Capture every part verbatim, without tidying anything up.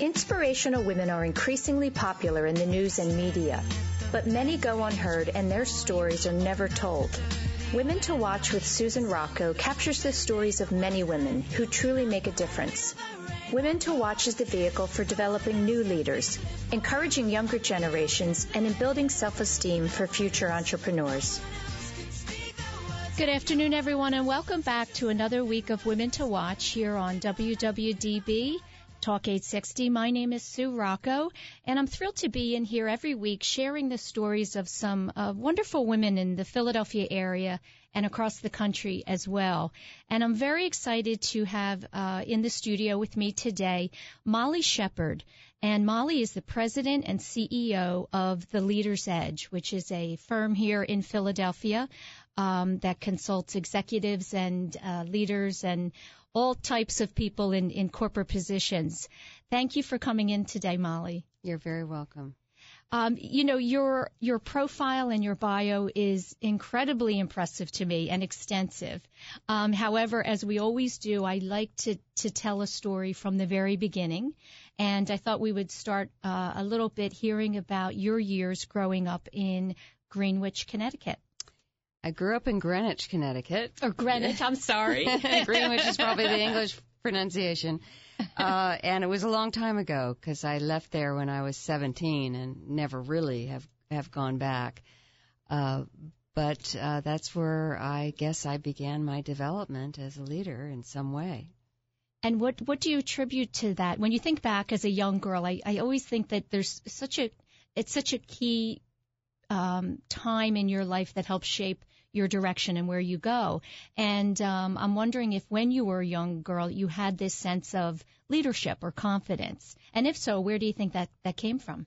Inspirational women are increasingly popular in the news and media, but many go unheard and their stories are never told. Women to Watch with Susan Rocco captures the stories of many women who truly make a difference. Women to Watch is the vehicle for developing new leaders, encouraging younger generations, and in building self-esteem for future entrepreneurs. Good afternoon, everyone, and welcome back to another week of Women to Watch here on W W D B. Talk eight sixty. My name is Sue Rocco, and I'm thrilled to be in here every week sharing the stories of some uh, wonderful women in the Philadelphia area and across the country as well. And I'm very excited to have uh, in the studio with me today Molly Shepard. And Molly is the president and C E O of The Leader's Edge, which is a firm here in Philadelphia um, that consults executives and uh, leaders and all types of people in, in corporate positions. Thank you for coming in today, Molly. You're very welcome. Um, you know, your your profile and your bio is incredibly impressive to me and extensive. Um, however, as we always do, I like to, to tell a story from the very beginning. And I thought we would start uh, a little bit hearing about your years growing up in Greenwich, Connecticut. I grew up in Greenwich, Connecticut. Or Greenwich, I'm sorry. Greenwich is probably the English pronunciation. Uh, and it was a long time ago because I left there when I was seventeen and never really have, have gone back. Uh, but uh, that's where I guess I began my development as a leader in some way. And what, what do you attribute to that? When you think back as a young girl, I, I always think that there's such a it's such a key um, time in your life that helps shape your direction and where you go. And um, I'm wondering if when you were a young girl, you had this sense of leadership or confidence. And if so, where do you think that, that came from?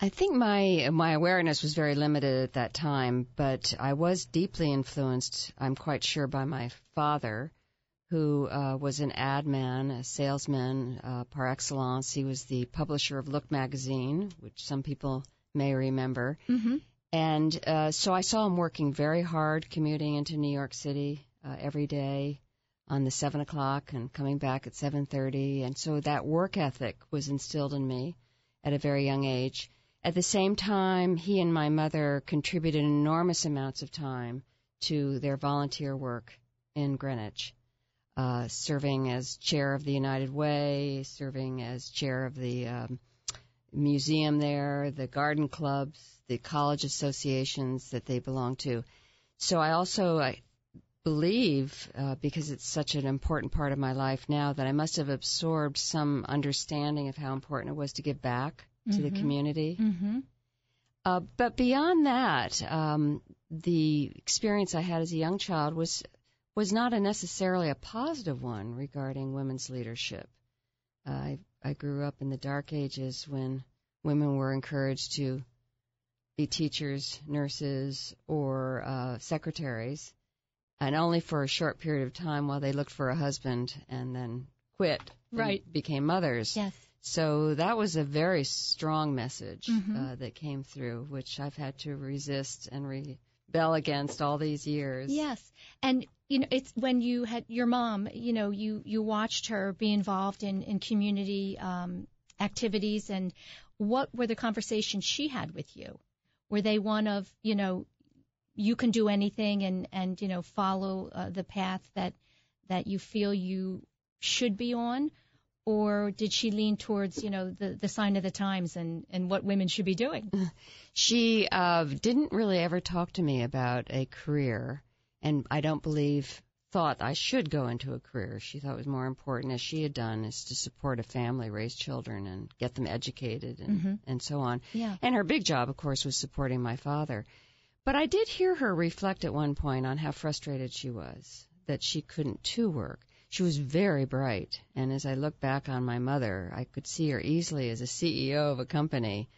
I think my my awareness was very limited at that time, but I was deeply influenced, I'm quite sure, by my father, who uh, was an ad man, a salesman uh, par excellence. He was the publisher of Look Magazine, which some people may remember. Mm-hmm. And uh, so I saw him working very hard, commuting into New York City uh, every day on the seven o'clock and coming back at seven thirty. And so that work ethic was instilled in me at a very young age. At the same time, he and my mother contributed enormous amounts of time to their volunteer work in Greenwich, uh, serving as chair of the United Way, serving as chair of the um, museum there, the garden clubs, the college associations that they belong to. So I also I believe, uh, because it's such an important part of my life now, that I must have absorbed some understanding of how important it was to give back mm-hmm. to the community. Mm-hmm. Uh, but beyond that, um, the experience I had as a young child was was not a necessarily a positive one regarding women's leadership. Uh, I, I grew up in the dark ages when women were encouraged to be teachers, nurses, or uh, secretaries, and only for a short period of time while they looked for a husband and then quit right. and became mothers. Yes. So that was a very strong message mm-hmm. uh, that came through, which I've had to resist and rebel against all these years. Yes. And, you know, it's when you had your mom, you know, you, you watched her be involved in, in community um, activities, and what were the conversations she had with you? Were they one of, you know, you can do anything and, and you know, follow uh, the path that that you feel you should be on? Or did she lean towards, you know, the, the sign of the times and, and what women should be doing? She uh, didn't really ever talk to me about a career, and I don't believe thought I should go into a career. She thought it was more important, as she had done, is to support a family, raise children, and get them educated and, mm-hmm. and so on. Yeah. And her big job, of course, was supporting my father. But I did hear her reflect at one point on how frustrated she was that she couldn't too work. She was very bright, and as I look back on my mother, I could see her easily as a C E O of a company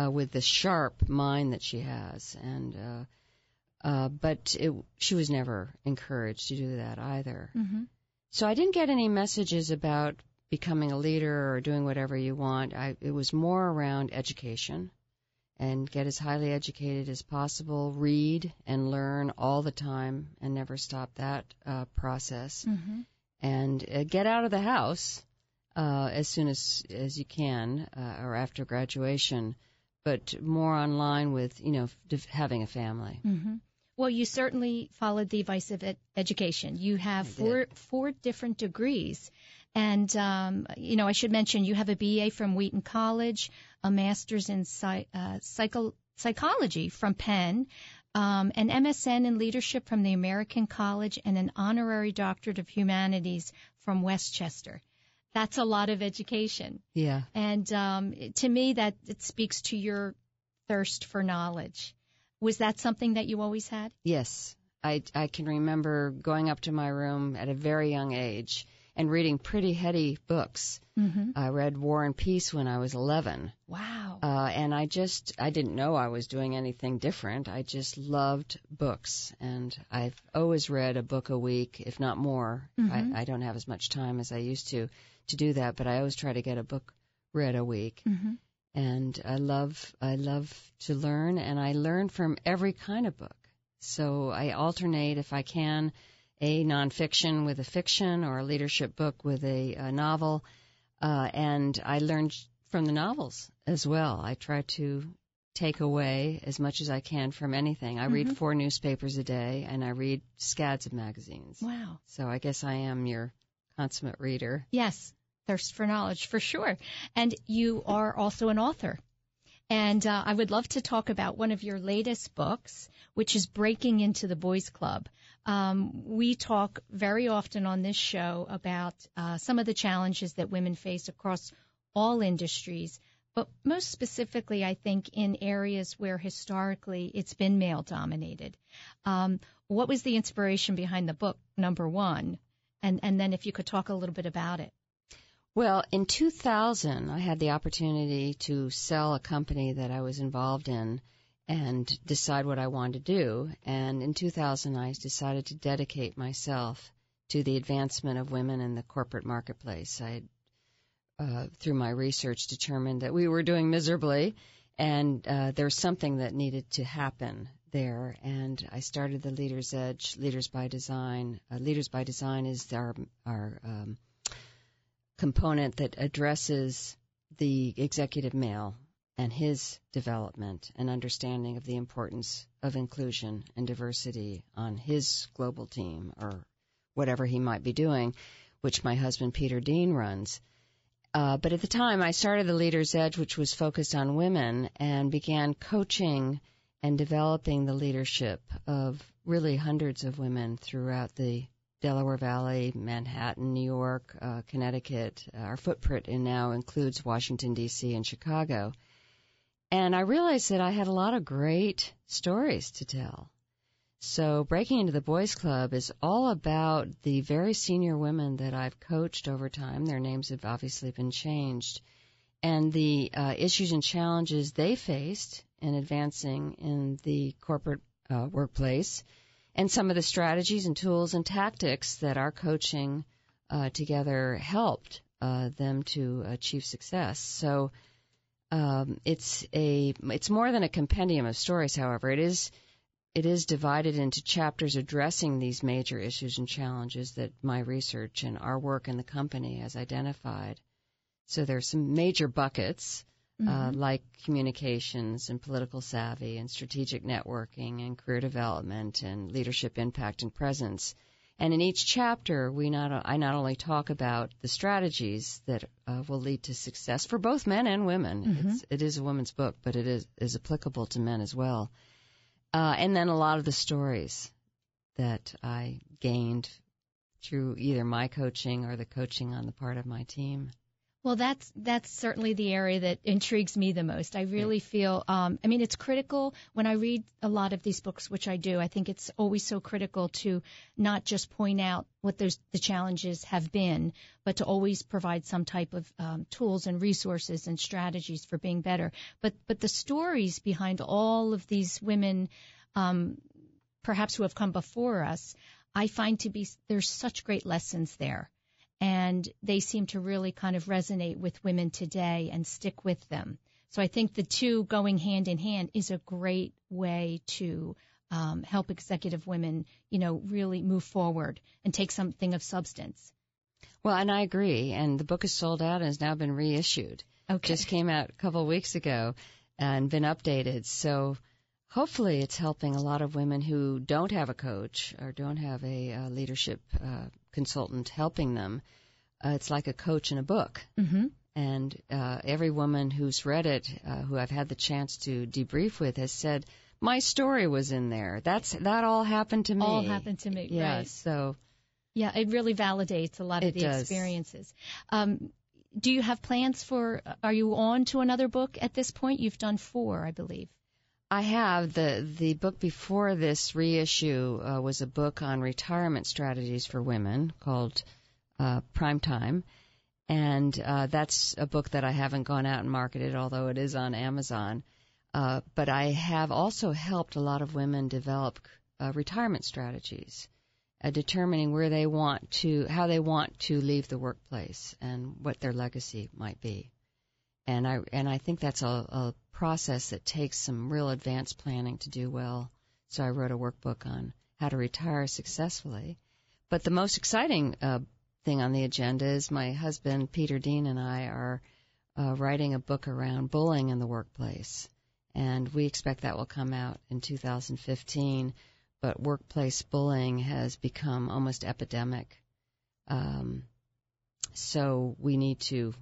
uh, with the sharp mind that she has. And uh, uh, but it, she was never encouraged to do that either. Mm-hmm. So I didn't get any messages about becoming a leader or doing whatever you want. I, it was more around education and get as highly educated as possible, read and learn all the time, and never stop that uh, process. Mm-hmm. And uh, get out of the house uh, as soon as as you can, uh, or after graduation, but more online with, you know, f- having a family. Mm-hmm. Well, you certainly followed the advice of ed- education. You have four four different degrees. And, um, you know, I should mention you have a B A from Wheaton College, a master's in psy- uh, psycho- psychology from Penn, Um, an M S N in leadership from the American College, and an honorary doctorate of humanities from Westchester. That's a lot of education. Yeah. And um, to me, that it speaks to your thirst for knowledge. Was that something that you always had? Yes. I, I can remember going up to my room at a very young age and reading pretty heady books. Mm-hmm. I read War and Peace when I was eleven. Wow. Uh, and I just, I didn't know I was doing anything different. I just loved books. And I've always read a book a week, if not more. Mm-hmm. I, I don't have as much time as I used to to do that, but I always try to get a book read a week. Mm-hmm. And I love, I love to learn, and I learn from every kind of book. So I alternate, if I can, a nonfiction with a fiction, or a leadership book with a, a novel. Uh, and I learned from the novels as well. I try to take away as much as I can from anything. I mm-hmm. read four newspapers a day, and I read scads of magazines. Wow. So I guess I am your consummate reader. Yes, thirst for knowledge, for sure. And you are also an author. And uh, I would love to talk about one of your latest books, which is Breaking into the Boys Club. Um, we talk very often on this show about uh, some of the challenges that women face across all industries, but most specifically, I think, in areas where historically it's been male-dominated. Um, what was the inspiration behind the book, number one? And, and then if you could talk a little bit about it. Well, in two thousand, I had the opportunity to sell a company that I was involved in and decide what I wanted to do. And in two thousand, I decided to dedicate myself to the advancement of women in the corporate marketplace. I, uh, through my research, determined that we were doing miserably, and uh, there was something that needed to happen there. And I started the Leader's Edge, Leaders by Design. Uh, Leaders by Design is our, our um, component that addresses the executive male and his development and understanding of the importance of inclusion and diversity on his global team or whatever he might be doing, which my husband Peter Dean runs. Uh, but at the time, I started the Leader's Edge, which was focused on women, and began coaching and developing the leadership of really hundreds of women throughout the Delaware Valley, Manhattan, New York, uh, Connecticut. Our footprint in now includes Washington, D C and Chicago. And I realized that I had a lot of great stories to tell. So Breaking into the Boys Club is all about the very senior women that I've coached over time. Their names have obviously been changed. And the uh, issues and challenges they faced in advancing in the corporate uh, workplace, and some of the strategies and tools and tactics that our coaching uh, together helped uh, them to achieve success. So Um, it's a it's more than a compendium of stories, however. It is it is divided into chapters addressing these major issues and challenges that my research and our work in the company has identified. So there are some major buckets mm-hmm. uh, like communications and political savvy and strategic networking and career development and leadership impact and presence. And in each chapter, we not I not only talk about the strategies that uh, will lead to success for both men and women. Mm-hmm. It's, it is a woman's book, but it is, is applicable to men as well. Uh, and then a lot of the stories that I gained through either my coaching or the coaching on the part of my team. Well, that's that's certainly the area that intrigues me the most. I really feel, um, I mean, it's critical when I read a lot of these books, which I do. I think it's always so critical to not just point out what those the challenges have been, but to always provide some type of um, tools and resources and strategies for being better. But but the stories behind all of these women, um, perhaps who have come before us, I find to be there's such great lessons there. And they seem to really kind of resonate with women today and stick with them. So I think the two going hand in hand is a great way to um, help executive women, you know, really move forward and take something of substance. Well, and I agree. And the book is sold out and has now been reissued. Okay. Just came out a couple of weeks ago and been updated. So hopefully it's helping a lot of women who don't have a coach or don't have a uh, leadership uh, consultant helping them. Uh, it's like a coach in a book. Mm-hmm. And uh, every woman who's read it, uh, who I've had the chance to debrief with, has said, my story was in there. That's That all happened to me. All happened to me, yeah, right. So, yeah, it really validates a lot of the does. experiences. Um, do you have plans for, are you on to another book at this point? You've done four, I believe. I have. The the book before this reissue uh, was a book on retirement strategies for women called uh, Prime Time, and uh, that's a book that I haven't gone out and marketed, although it is on Amazon. Uh, but I have also helped a lot of women develop uh, retirement strategies, uh, determining where they want to, how they want to leave the workplace, and what their legacy might be. And I and I think that's a, a process that takes some real advanced planning to do well. So I wrote a workbook on how to retire successfully. But the most exciting uh, thing on the agenda is my husband, Peter Dean, and I are uh, writing a book around bullying in the workplace. And we expect that will come out in two thousand fifteen. But workplace bullying has become almost epidemic. Um, so we need to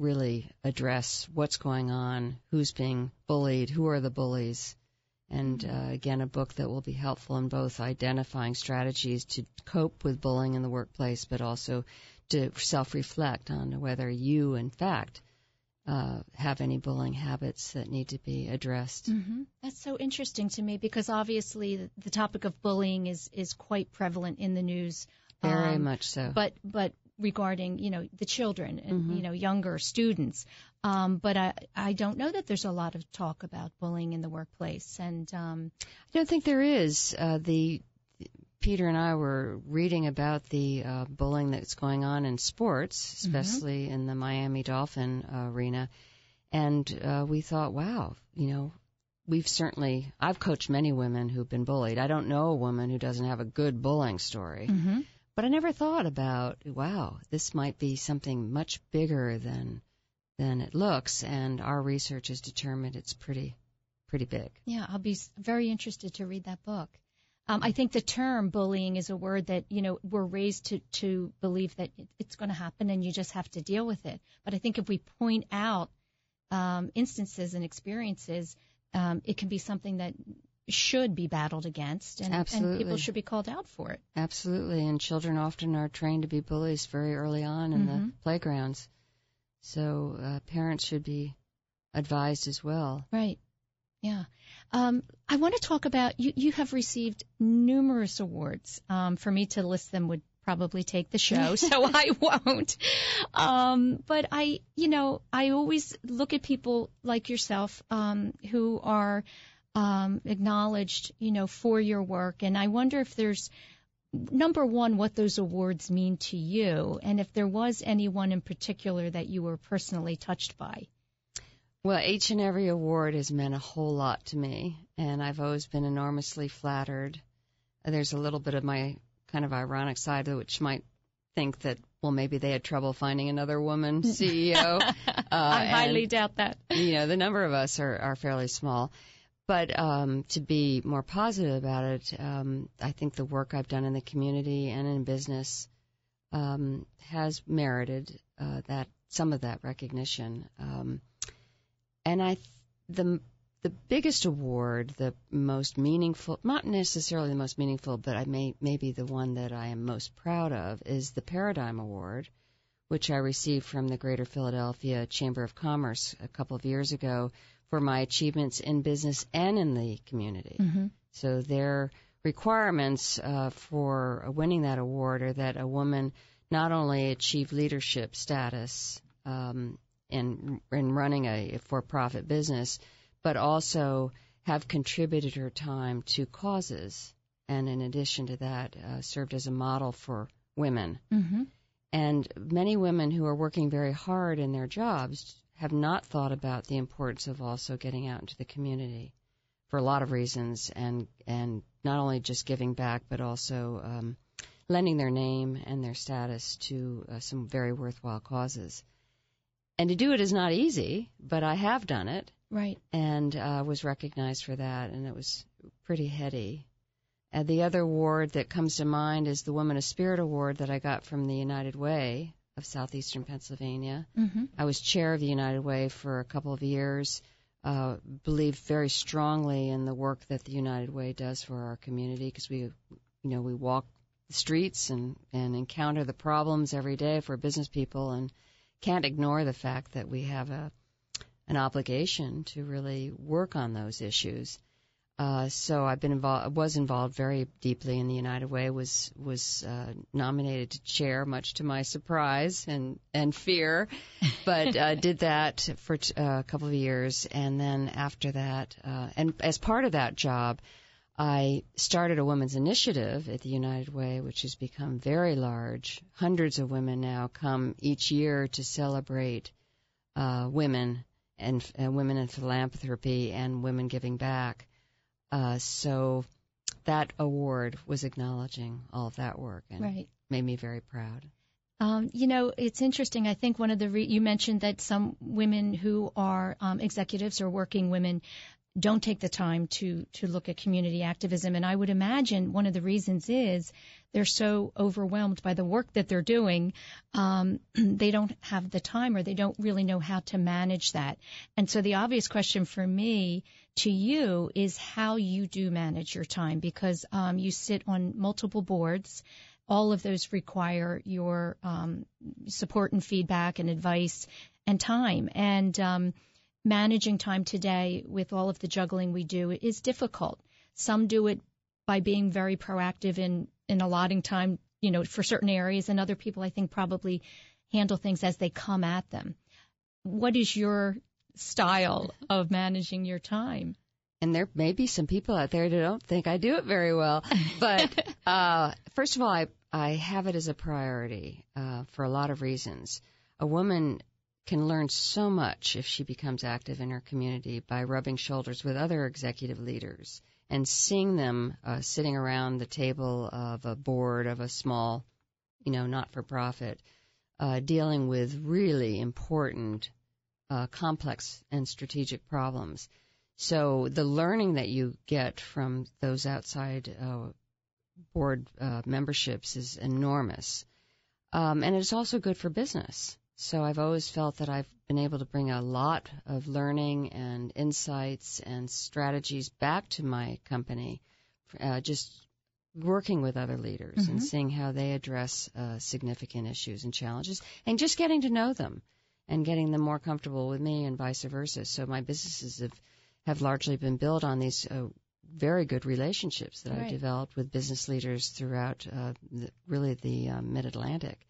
really address what's going on, who's being bullied, who are the bullies, and uh, again, a book that will be helpful in both identifying strategies to cope with bullying in the workplace, but also to self-reflect on whether you, in fact, Uh, have any bullying habits that need to be addressed. Mm-hmm. That's so interesting to me because obviously the topic of bullying is, is quite prevalent in the news. Very um, much so. But but regarding, you know, the children and, mm-hmm. you know, younger students. Um, but I, I don't know that there's a lot of talk about bullying in the workplace. And um, I don't think there is. Uh, the Peter and I were reading about the uh, bullying that's going on in sports, especially mm-hmm. in the Miami Dolphin uh, arena, and uh, we thought, wow, you know, we've certainly – I've coached many women who've been bullied. I don't know a woman who doesn't have a good bullying story. Mm-hmm. But I never thought about, wow, this might be something much bigger than than it looks, and our research has determined it's pretty pretty big. Yeah, I'll be very interested to read that book. Um, I think the term bullying is a word that, you know, we're raised to, to believe that it's going to happen and you just have to deal with it. But I think if we point out um, instances and experiences, um, it can be something that should be battled against and, and people should be called out for it. Absolutely. And children often are trained to be bullies very early on in mm-hmm. the playgrounds. So uh, parents should be advised as well. Right. Yeah. Um, I want to talk about, you, you have received numerous awards. Um, for me to list them would probably take the show, so I won't. Um, but I, you know, I always look at people like yourself um, who are um, acknowledged, you know, for your work. And I wonder if there's, number one, what those awards mean to you, and if there was anyone in particular that you were personally touched by. Well, each and every award has meant a whole lot to me, and I've always been enormously flattered. There's a little bit of my kind of ironic side, which might think that, well, maybe they had trouble finding another woman C E O. uh, I highly and, doubt that. You know, the number of us are, are fairly small. But um, to be more positive about it, um, I think the work I've done in the community and in business um, has merited uh, that some of that recognition. Um, and I, th- the the biggest award, the most meaningful, not necessarily the most meaningful, but I may maybe the one that I am most proud of is the Paradigm Award, which I received from the Greater Philadelphia Chamber of Commerce a couple of years ago, for my achievements in business and in the community. Mm-hmm. So their requirements uh, for winning that award are that a woman not only achieve leadership status um, in in running a for-profit business, but also have contributed her time to causes, and in addition to that, uh, served as a model for women. Mm-hmm. And many women who are working very hard in their jobs have not thought about the importance of also getting out into the community for a lot of reasons, and and not only just giving back, but also um, lending their name and their status to uh, some very worthwhile causes. And to do it is not easy, but I have done it. Right. And uh, was recognized for that, and it was pretty heady. And the other award that comes to mind is the Woman of Spirit Award that I got from the United Way of southeastern Pennsylvania. Mm-hmm. I was chair of the United Way for a couple of years, uh, believed very strongly in the work that the United Way does for our community, because we, you know, we walk the streets and, and encounter the problems every day for business people, and can't ignore the fact that we have a an obligation to really work on those issues. Uh, so I've been involved, was involved very deeply in the United Way. Was was uh, nominated to chair, much to my surprise and and fear, but uh, did that for t- uh, a couple of years, and then after that, uh, and as part of that job, I started a women's initiative at the United Way, which has become very large. Hundreds of women now come each year to celebrate uh, women and uh, women in philanthropy and women giving back. Uh, so that award was acknowledging all of that work, and right. made me very proud. Um, you know, it's interesting. I think one of the re- you mentioned that some women who are um, executives or working women don't take the time to, to look at community activism. And I would imagine one of the reasons is they're so overwhelmed by the work that they're doing, um, they don't have the time, or they don't really know how to manage that. And so the obvious question for me to you is how you do manage your time, because um, you sit on multiple boards. All of those require your um, support and feedback and advice and time. And um managing time today with all of the juggling we do is difficult. Some do it by being very proactive in, in allotting time, you know, for certain areas, and other people, I think, probably handle things as they come at them. What is your style of managing your time? And there may be some people out there that don't think I do it very well. But uh, first of all, I, I have it as a priority uh, for a lot of reasons. A woman can learn so much if she becomes active in her community by rubbing shoulders with other executive leaders and seeing them uh, sitting around the table of a board of a small, you know, not-for-profit, uh, dealing with really important, uh, complex and strategic problems. So the learning that you get from those outside uh, board uh, memberships is enormous. Um, and it's also good for business. So I've always felt that I've been able to bring a lot of learning and insights and strategies back to my company, uh, just working with other leaders, mm-hmm. and seeing how they address uh, significant issues and challenges, and just getting to know them and getting them more comfortable with me and vice versa. So my businesses have, have largely been built on these uh, very good relationships that right. I've developed with business leaders throughout uh, the, really the uh, Mid-Atlantic.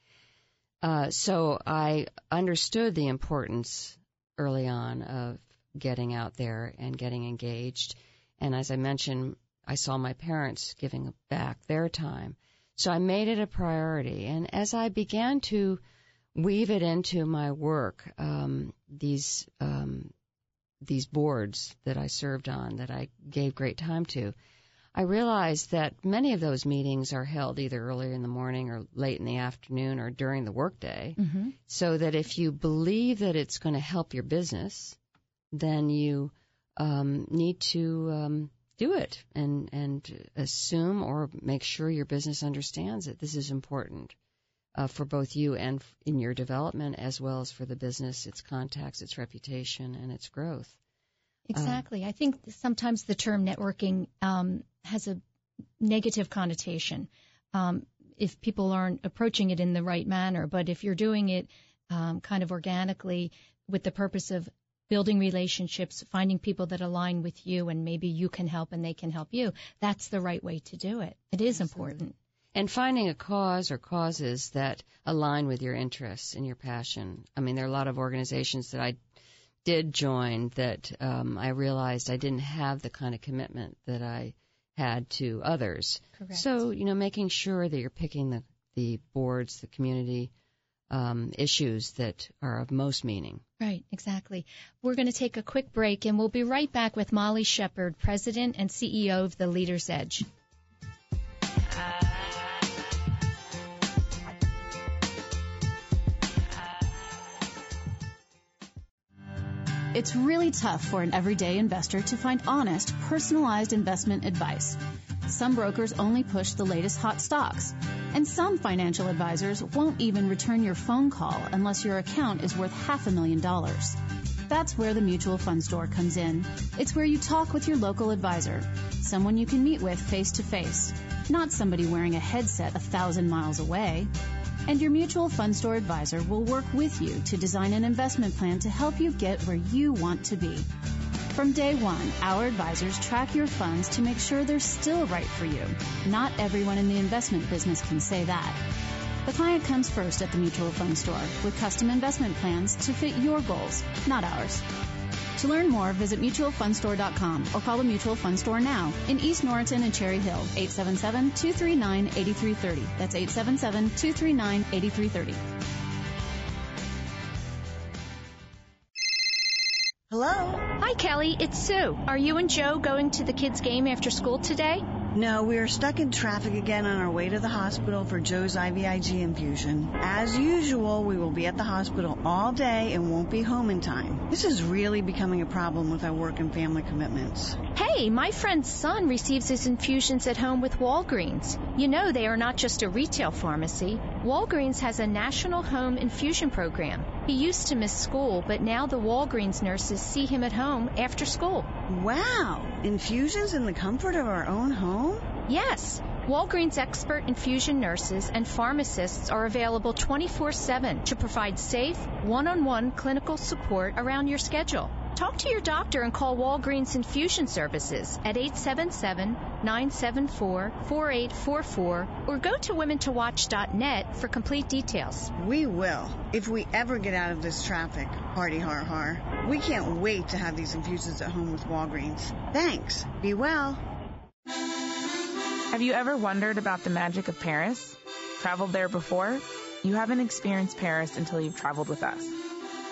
Uh, so I understood the importance early on of getting out there and getting engaged. And as I mentioned, I saw my parents giving back their time. So I made it a priority. And as I began to weave it into my work, um, these um, these boards that I served on, that I gave great time to, I realized that many of those meetings are held either earlier in the morning or late in the afternoon or during the workday, mm-hmm. so that if you believe that it's going to help your business, then you um, need to um, do it and, and assume or make sure your business understands that this is important uh, for both you and in your development, as well as for the business, its contacts, its reputation, and its growth. Exactly. Um, I think sometimes the term networking um, has a negative connotation um, if people aren't approaching it in the right manner. But if you're doing it um, kind of organically with the purpose of building relationships, finding people that align with you, and maybe you can help and they can help you, that's the right way to do it. It is absolutely important. And finding a cause or causes that align with your interests and your passion. I mean, there are a lot of organizations that I did join that um, I realized I didn't have the kind of commitment that I had to others. Correct. So, you know, making sure that you're picking the, the boards, the community um, issues that are of most meaning. Right, exactly. We're going to take a quick break, and we'll be right back with Molly Shepard, President and C E O of The Leader's Edge. It's really tough for an everyday investor to find honest, personalized investment advice. Some brokers only push the latest hot stocks, and some financial advisors won't even return your phone call unless your account is worth half a million dollars. That's where the Mutual Fund Store comes in. It's where you talk with your local advisor, someone you can meet with face to face, not somebody wearing a headset a thousand miles away. And your Mutual Fund Store advisor will work with you to design an investment plan to help you get where you want to be. From day one, our advisors track your funds to make sure they're still right for you. Not everyone in the investment business can say that. The client comes first at the Mutual Fund Store with custom investment plans to fit your goals, not ours. To learn more, visit mutual fund store dot com or call the Mutual Fund Store now in East Norriton and Cherry Hill, eight seven seven, two three nine, eight three three zero. That's eight seven seven, two three nine, eight three three zero. Hello? Hi, Kelly. It's Sue. Are you and Joe going to the kids' game after school today? No, we are stuck in traffic again on our way to the hospital for Joe's I V I G infusion. As usual, we will be at the hospital all day and won't be home in time. This is really becoming a problem with our work and family commitments. Hey, my friend's son receives his infusions at home with Walgreens. You know, they are not just a retail pharmacy. Walgreens has a national home infusion program. He used to miss school, but now the Walgreens nurses see him at home after school. Wow! Infusions in the comfort of our own home? Yes. Walgreens expert infusion nurses and pharmacists are available twenty-four seven to provide safe, one-on-one clinical support around your schedule. Talk to your doctor and call Walgreens Infusion Services at eight seven seven, nine seven four, four eight four four or go to women to watch dot net for complete details. We will, if we ever get out of this traffic. Hardy har har. We can't wait to have these infusions at home with Walgreens. Thanks. Be well. Have you ever wondered about the magic of Paris? Traveled there before? You haven't experienced Paris until you've traveled with us.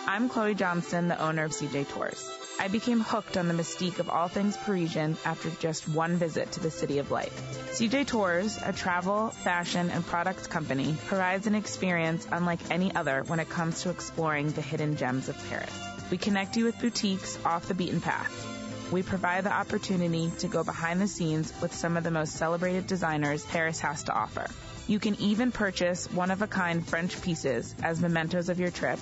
I'm Chloe Johnson, the owner of C J Tours. I became hooked on the mystique of all things Parisian after just one visit to the City of Light. C J Tours, a travel, fashion, and products company, provides an experience unlike any other when it comes to exploring the hidden gems of Paris. We connect you with boutiques off the beaten path. We provide the opportunity to go behind the scenes with some of the most celebrated designers Paris has to offer. You can even purchase one-of-a-kind French pieces as mementos of your trip,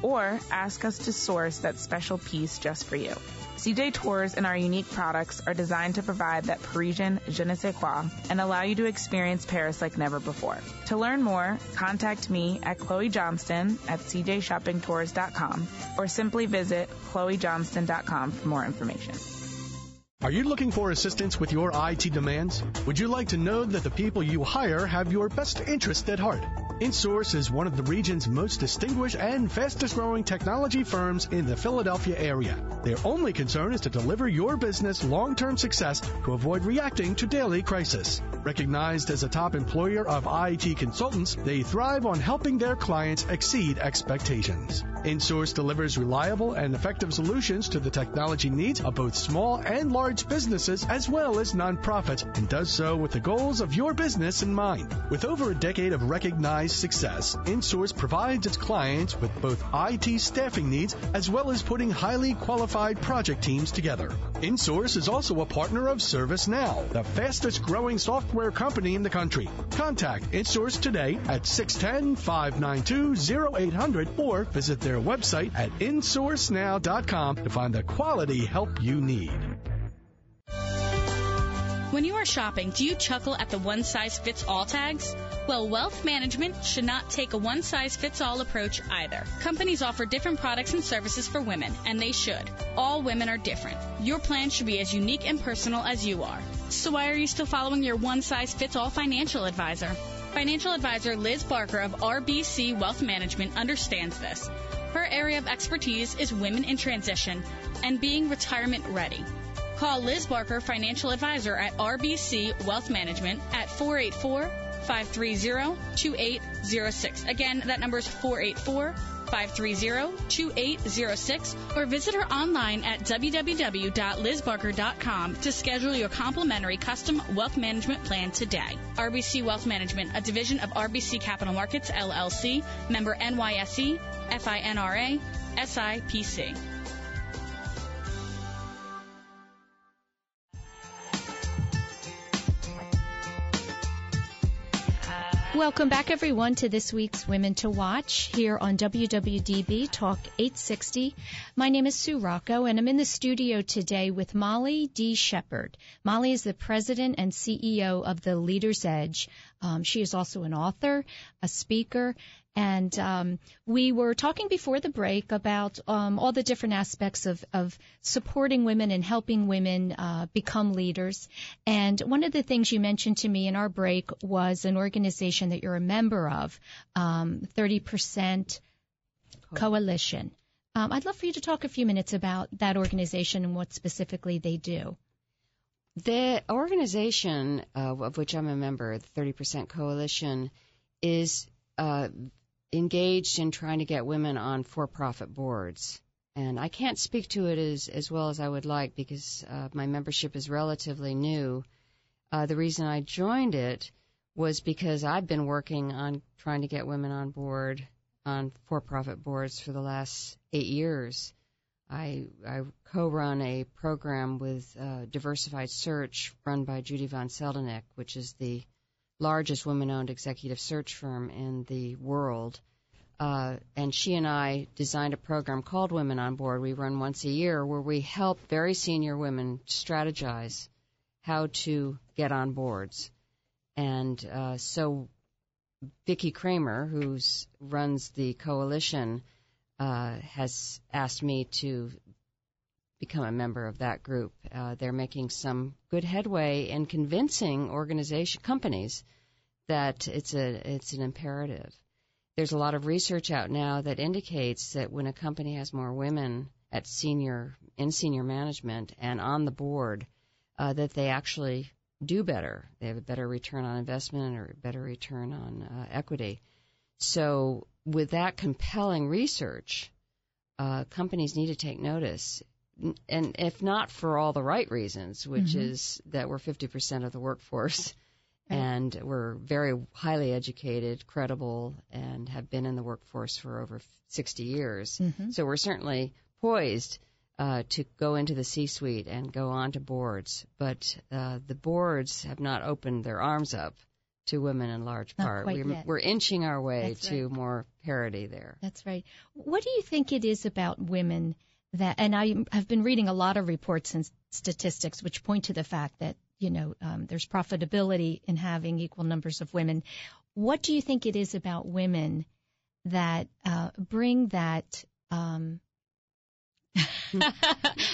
or ask us to source that special piece just for you. C J Tours and our unique products are designed to provide that Parisian je ne sais quoi and allow you to experience Paris like never before. To learn more, contact me at Chloe Johnston at c j shopping tours dot com or simply visit chloe johnston dot com for more information. Are you looking for assistance with your I T demands? Would you like to know that the people you hire have your best interest at heart? InSource is one of the region's most distinguished and fastest-growing technology firms in the Philadelphia area. Their only concern is to deliver your business long-term success to avoid reacting to daily crisis. Recognized as a top employer of I T consultants, they thrive on helping their clients exceed expectations. InSource delivers reliable and effective solutions to the technology needs of both small and large businesses as well as nonprofits, and does so with the goals of your business in mind. With over a decade of recognized success, InSource provides its clients with both I T staffing needs as well as putting highly qualified certified project teams together. InSource is also a partner of ServiceNow, the fastest growing software company in the country. Contact InSource today at six one zero, five nine two, zero eight zero zero or visit their website at in source now dot com to find the quality help you need. When you are shopping, do you chuckle at the one-size-fits-all tags? Well, wealth management should not take a one-size-fits-all approach either. Companies offer different products and services for women, and they should. All women are different. Your plan should be as unique and personal as you are. So why are you still following your one-size-fits-all financial advisor? Financial advisor Liz Barker of R B C Wealth Management understands this. Her area of expertise is women in transition and being retirement ready. Call Liz Barker, financial advisor at R B C Wealth Management at four eight four, five three zero, two eight zero six. Again, that number is four eight four, five three zero, two eight zero six. Or visit her online at w w w dot liz barker dot com to schedule your complimentary custom wealth management plan today. R B C Wealth Management, a division of R B C Capital Markets, L L C, member N Y S E, FINRA, S I P C. Welcome back, everyone, to this week's Women to Watch here on W W D B Talk eight sixty. My name is Sue Rocco, and I'm in the studio today with Molly D. Shepard. Molly is the president and C E O of The Leader's Edge. Um, she is also an author, a speaker, and um, we were talking before the break about um, all the different aspects of, of supporting women and helping women uh, become leaders. And one of the things you mentioned to me in our break was an organization that you're a member of, um, thirty percent Coalition. Um, I'd love for you to talk a few minutes about that organization and what specifically they do. The organization uh, of which I'm a member, the thirty percent Coalition, is uh, engaged in trying to get women on for-profit boards. And I can't speak to it as, as well as I would like because uh, my membership is relatively new. Uh, the reason I joined it was because I've been working on trying to get women on board on for-profit boards for the last eight years. I, I co-run a program with uh, Diversified Search run by Judy von Seldeneck, which is the largest women-owned executive search firm in the world. Uh, and she and I designed a program called Women on Board. We run once a year where we help very senior women strategize how to get on boards. And uh, so Vicki Kramer, who runs the coalition, Uh, has asked me to become a member of that group. Uh, they're making some good headway in convincing organization companies that it's a it's an imperative. There's a lot of research out now that indicates that when a company has more women at senior in senior management and on the board, uh, that they actually do better. They have a better return on investment or a better return on uh, equity. So with that compelling research, uh, companies need to take notice, and if not for all the right reasons, which mm-hmm. is that we're fifty percent of the workforce right. and we're very highly educated, credible, and have been in the workforce for over sixty years. Mm-hmm. So we're certainly poised uh, to go into the C-suite and go on to boards, but uh, the boards have not opened their arms up to women in large part. We're, we're inching our way That's to right. more parity there. That's right. What do you think it is about women that, and I have been reading a lot of reports and statistics which point to the fact that, you know, um, there's profitability in having equal numbers of women. What do you think it is about women that uh, bring that um,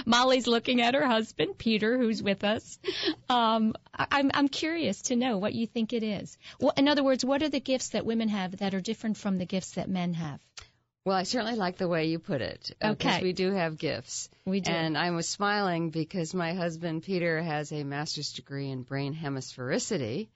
Molly's looking at her husband, Peter, who's with us. Um, I'm, I'm curious to know what you think it is. Well, in other words, what are the gifts that women have that are different from the gifts that men have? Well, I certainly like the way you put it. Okay. Because we do have gifts. We do. And I was smiling because my husband, Peter, has a master's degree in brain hemisphericity.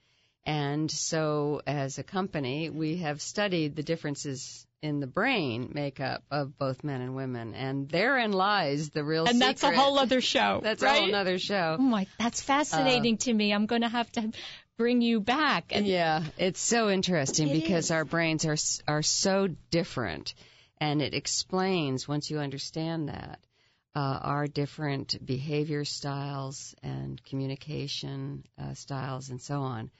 And so as a company, we have studied the differences in the brain makeup of both men and women, and therein lies the real and secret. And that's a whole other show. That's right? a whole other show. Oh my, that's fascinating uh, to me. I'm going to have to bring you back. And yeah, it's so interesting it because is. our brains are are so different, and it explains once you understand that uh, our different behavior styles and communication uh, styles and so on.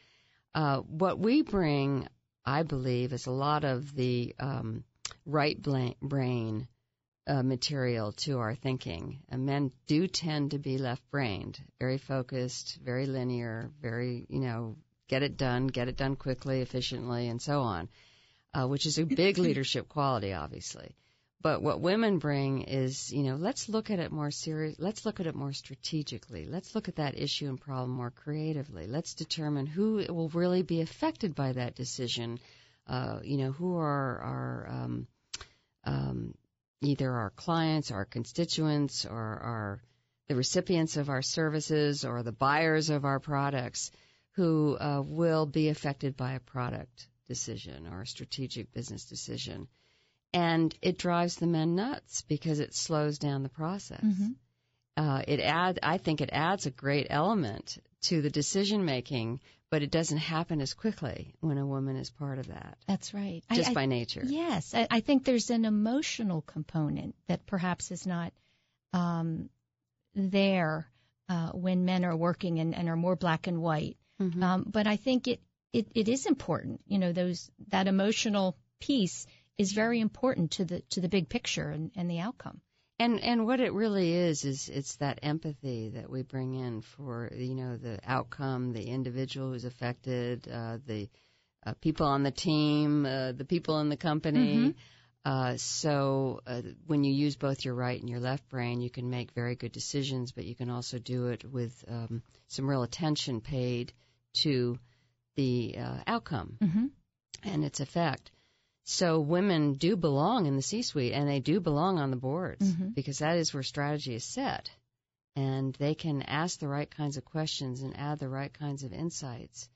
Uh, what we bring, I believe, is a lot of the um, right brain uh, material to our thinking. And men do tend to be left-brained, very focused, very linear, very, you know, get it done, get it done quickly, efficiently, and so on, uh, which is a big leadership quality, obviously. But what women bring is, you know, let's look at it more serious. Let's look at it more strategically. Let's look at that issue and problem more creatively. Let's determine who will really be affected by that decision. Uh, you know, who are our um, um, either our clients, our constituents, or our the recipients of our services, or the buyers of our products, who uh, will be affected by a product decision or a strategic business decision. And it drives the men nuts because it slows down the process. Mm-hmm. Uh, it add, I think it adds a great element to the decision-making, but it doesn't happen as quickly when a woman is part of that. That's right. Just I, by nature. I, yes. I, I think there's an emotional component that perhaps is not um, there uh, when men are working and, and are more black and white. Mm-hmm. Um, but I think it, it, it is important. You know, those that emotional piece is very important to the to the big picture and, and the outcome. And and what it really is is it's that empathy that we bring in for, you know, the outcome, the individual who's affected, uh, the uh, people on the team, uh, the people in the company. Mm-hmm. Uh, so uh, when you use both your right and your left brain, you can make very good decisions, but you can also do it with um, some real attention paid to the uh, outcome mm-hmm. and its effect. So women do belong in the C-suite, and they do belong on the boards mm-hmm. because that is where strategy is set. And they can ask the right kinds of questions and add the right kinds of insights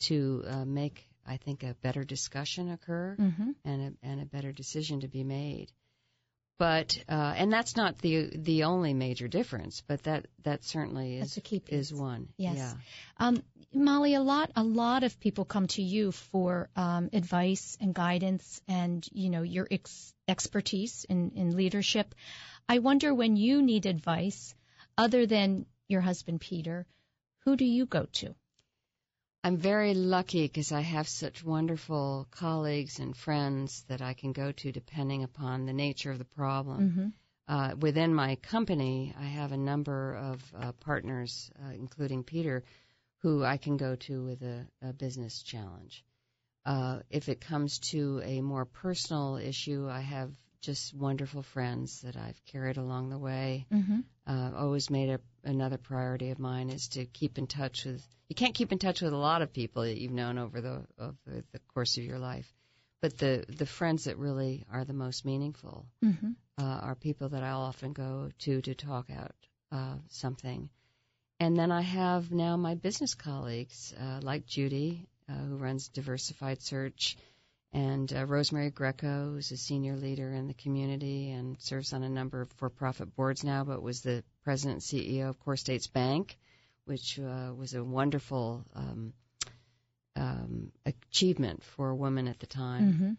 to uh, make, I think, a better discussion occur mm-hmm. and, a, and a better decision to be made. But uh, and that's not the the only major difference, but that, that certainly is, is one. Yes. Yeah. Um, Molly, a lot a lot of people come to you for um, advice and guidance and, you know, your ex- expertise in, in leadership. I wonder when you need advice, other than your husband, Peter, who do you go to? I'm very lucky because I have such wonderful colleagues and friends that I can go to depending upon the nature of the problem. Mm-hmm. Uh, within my company, I have a number of uh, partners, uh, including Peter, who I can go to with a, a business challenge. Uh, if it comes to a more personal issue, I have just wonderful friends that I've carried along the way. Mm-hmm. Uh, always made a, another priority of mine is to keep in touch with. You can't keep in touch with a lot of people that you've known over the over the course of your life, but the, the friends that really are the most meaningful mm-hmm. uh, are people that I'll often go to to talk out uh, something. And then I have now my business colleagues uh, like Judy, uh, who runs Diversified Search. And uh, Rosemary Greco, who's a senior leader in the community and serves on a number of for-profit boards now, but was the president and C E O of Core States Bank, which uh, was a wonderful um, um, achievement for a woman at the time. Mm-hmm.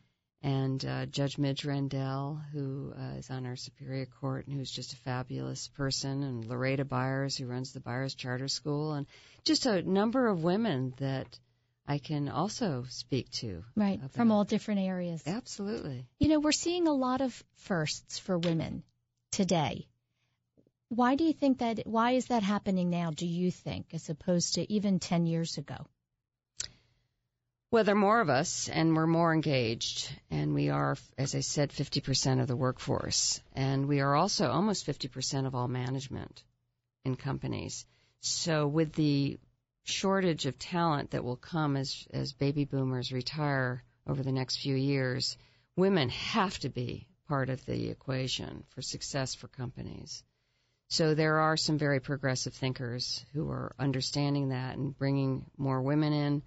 And uh, Judge Midge Rendell, who uh, is on our Superior Court and who's just a fabulous person, and Loretta Byers, who runs the Byers Charter School, and just a number of women that I can also speak to. Right, about. From all different areas. Absolutely. You know, we're seeing a lot of firsts for women today. Why do you think that, why is that happening now, do you think, as opposed to even ten years ago? Well, there are more of us, and we're more engaged, and we are, as I said, fifty percent of the workforce, and we are also almost fifty percent of all management in companies. So with the shortage of talent that will come as as baby boomers retire over the next few years, women have to be part of the equation for success for companies. So there are some very progressive thinkers who are understanding that and bringing more women in.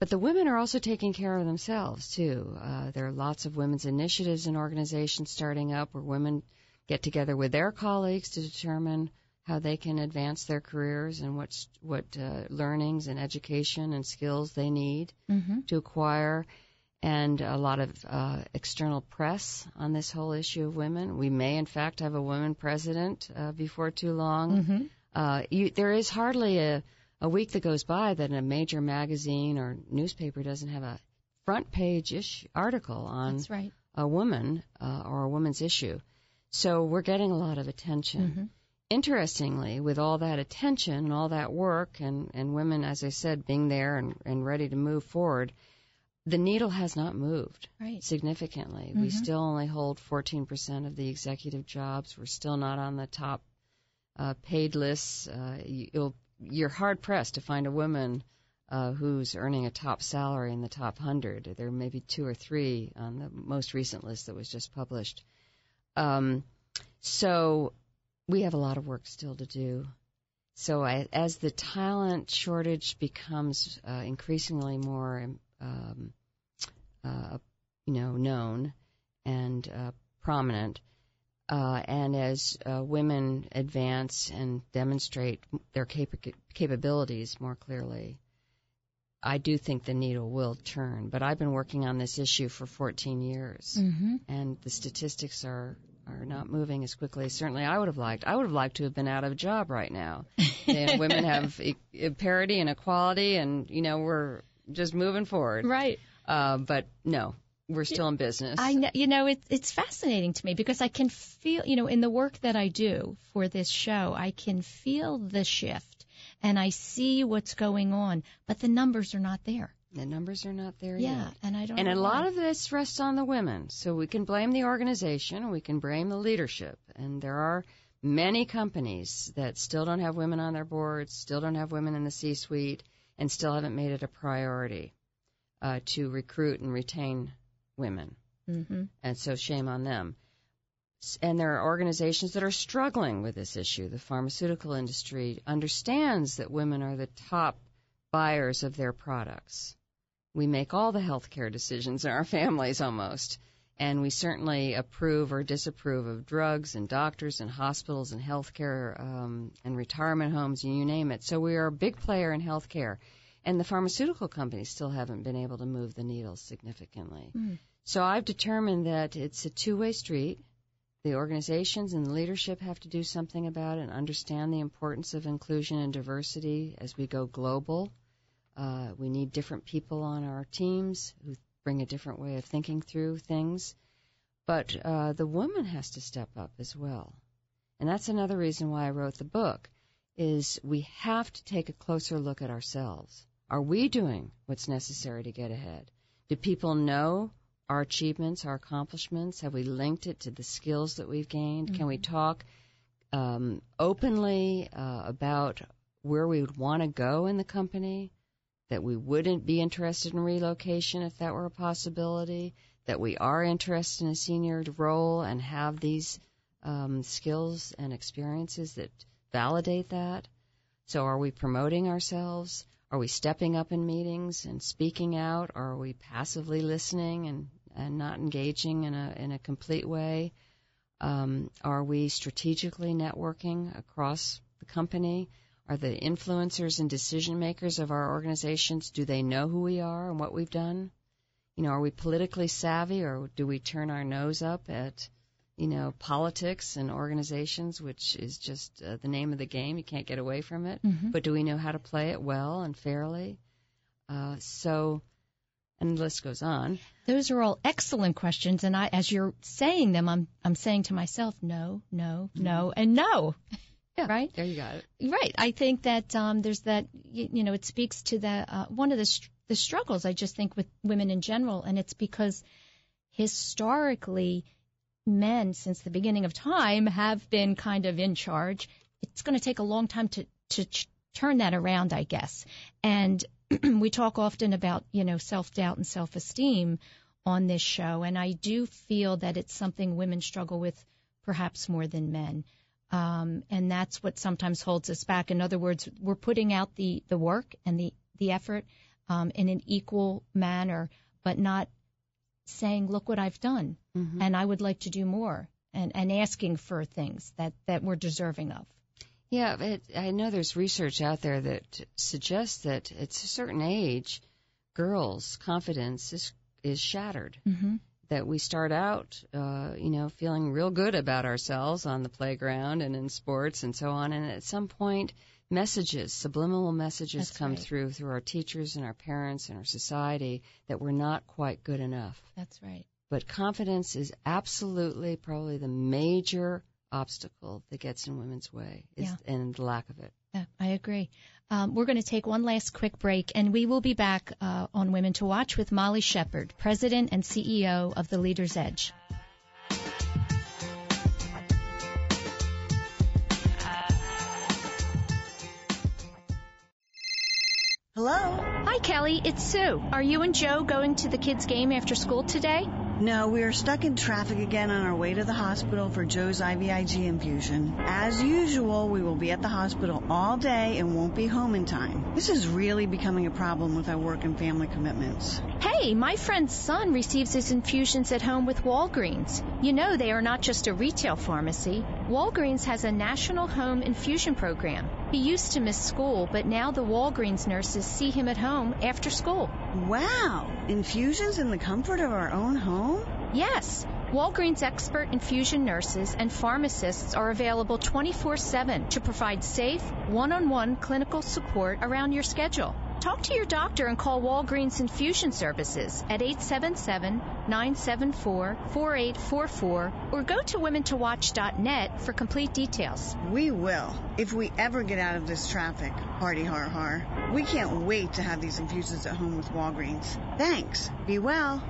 But the women are also taking care of themselves, too. Uh, there are lots of women's initiatives and organizations starting up where women get together with their colleagues to determine how they can advance their careers and what what uh, learnings and education and skills they need mm-hmm. to acquire. and a lot of uh, external press on this whole issue of women. We may, in fact, have a woman president uh, before too long. Mm-hmm. Uh, you, there is hardly a, a week that goes by that a major magazine or newspaper doesn't have a front-page ish article on That's right. a woman uh, or a woman's issue. So we're getting a lot of attention. Mm-hmm. Interestingly, with all that attention and all that work and, and women, as I said, being there and, and ready to move forward, the needle has not moved right. significantly. Mm-hmm. We still only hold fourteen percent of the executive jobs. We're still not on the top uh, paid lists. Uh, you'll, you're hard-pressed to find a woman uh, who's earning a top salary in the top one hundred. There may be two or three on the most recent list that was just published. Um, so... We have a lot of work still to do. So I, as the talent shortage becomes uh, increasingly more, um, uh, you know, known and uh, prominent, uh, and as uh, women advance and demonstrate their cap- capabilities more clearly, I do think the needle will turn. But I've been working on this issue for fourteen years, mm-hmm. and the statistics are... are not moving as quickly. Certainly I would have liked. I would have liked to have been out of a job right now. And women have e- parity and equality, and, you know, we're just moving forward. Right. Uh, but, no, we're still in business. I know, you know, it, it's fascinating to me because I can feel, you know, in the work that I do for this show, I can feel the shift, and I see what's going on, but the numbers are not there. The numbers are not there yeah, yet. Yeah, and I don't And know a lot why. Of this rests on the women. So we can blame the organization, we can blame the leadership. And there are many companies that still don't have women on their boards, still don't have women in the C-suite, and still haven't made it a priority uh, to recruit and retain women. Mm-hmm. And so shame on them. And there are organizations that are struggling with this issue. The pharmaceutical industry understands that women are the top buyers of their products. We make all the healthcare decisions in our families almost, and we certainly approve or disapprove of drugs and doctors and hospitals and healthcare um, and retirement homes, and you name it. So we are a big player in healthcare, and the pharmaceutical companies still haven't been able to move the needle significantly. Mm. So I've determined that it's a two-way street. The organizations and the leadership have to do something about it and understand the importance of inclusion and diversity as we go global. Uh, we need different people on our teams who bring a different way of thinking through things. But uh, the woman has to step up as well. And that's another reason why I wrote the book, is we have to take a closer look at ourselves. Are we doing what's necessary to get ahead? Do people know our achievements, our accomplishments? Have we linked it to the skills that we've gained? Mm-hmm. Can we talk um, openly uh, about where we would want to go in the company? That we wouldn't be interested in relocation if that were a possibility, that we are interested in a senior role and have these um, skills and experiences that validate that. So are we promoting ourselves? Are we stepping up in meetings and speaking out? Or are we passively listening and, and not engaging in a in a complete way? Um, are we strategically networking across the company? Are the influencers and decision makers of our organizations, do they know who we are and what we've done? You know, are we politically savvy, or do we turn our nose up at, you know, politics and organizations, which is just uh, the name of the game? You can't get away from it. Mm-hmm. But do we know how to play it well and fairly? Uh, so, and the list goes on. Those are all excellent questions, and I, as you're saying them, I'm I'm saying to myself, no, no, mm-hmm. no, and no. Yeah, right. There you got it. Right. I think that um, there's that. You, you know, it speaks to the uh, one of the str- the struggles I just think with women in general, and it's because historically, men, since the beginning of time, have been kind of in charge. It's going to take a long time to, to ch- turn that around, I guess. And we talk often about, you know, self-doubt and self-esteem on this show, and I do feel that it's something women struggle with perhaps more than men. Um, and that's what sometimes holds us back. In other words, we're putting out the, the work and the, the effort um, in an equal manner, but not saying, look what I've done, mm-hmm. and I would like to do more, and, and asking for things that, that we're deserving of. Yeah, it, I know there's research out there that suggests that at a certain age, girls' confidence is is shattered. Mm-hmm. That we start out, uh, you know, feeling real good about ourselves on the playground and in sports and so on. And at some point, messages, subliminal messages That's come right. through, through our teachers and our parents and our society that we're not quite good enough. That's right. But confidence is absolutely probably the major obstacle that gets in women's way is, yeah. and the lack of it. Yeah, I agree. Um, we're going to take one last quick break, and we will be back uh, on Women to Watch with Molly Shepard, President and C E O of The Leader's Edge. Hello? Hi, Kelly. It's Sue. Are you and Joe going to the kids' game after school today? No, we are stuck in traffic again on our way to the hospital for Joe's I V I G infusion. As usual, we will be at the hospital all day and won't be home in time. This is really becoming a problem with our work and family commitments. Hey, my friend's son receives his infusions at home with Walgreens. You know they are not just a retail pharmacy. Walgreens has a national home infusion program. He used to miss school, but now the Walgreens nurses see him at home after school. Wow! Infusions in the comfort of our own home? Yes. Walgreens expert infusion nurses and pharmacists are available twenty-four seven to provide safe, one-on-one clinical support around your schedule. Talk to your doctor and call Walgreens Infusion Services at eight seven seven, nine seven four, four eight four four or go to women to watch dot net for complete details. We will, if we ever get out of this traffic. Hardy har har. We can't wait to have these infusions at home with Walgreens. Thanks. Be well.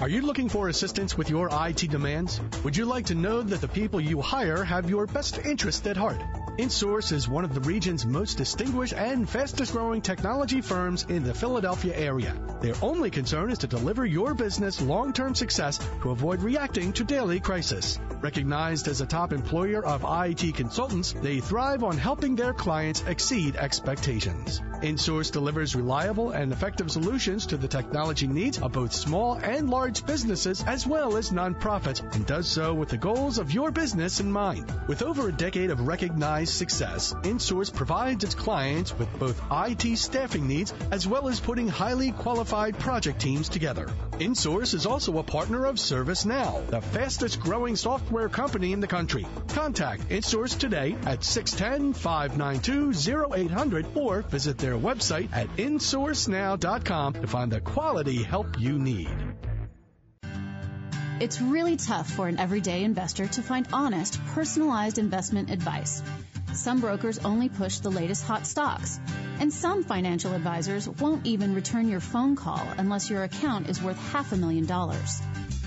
Are you looking for assistance with your I T demands? Would you like to know that the people you hire have your best interest at heart? InSource is one of the region's most distinguished and fastest-growing technology firms in the Philadelphia area. Their only concern is to deliver your business long-term success to avoid reacting to daily crisis. Recognized as a top employer of I T consultants, they thrive on helping their clients exceed expectations. InSource delivers reliable and effective solutions to the technology needs of both small and large businesses as well as nonprofits, and does so with the goals of your business in mind. With over a decade of recognized success, InSource provides its clients with both I T staffing needs as well as putting highly qualified project teams together. InSource is also a partner of ServiceNow, the fastest growing software company in the country. Contact InSource today at six one zero, five nine two, zero eight zero zero or visit their website at in source now dot com to find the quality help you need. It's really tough for an everyday investor to find honest, personalized investment advice. Some brokers only push the latest hot stocks, and some financial advisors won't even return your phone call unless your account is worth half a million dollars.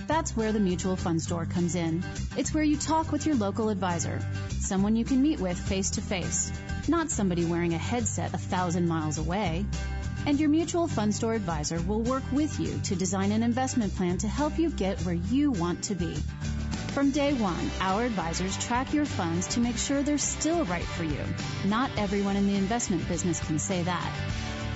That's where the Mutual Fund Store comes in. It's where you talk with your local advisor, someone you can meet with face to face, not somebody wearing a headset a thousand miles away. And your Mutual Fund Store advisor will work with you to design an investment plan to help you get where you want to be. From day one, our advisors track your funds to make sure they're still right for you. Not everyone in the investment business can say that.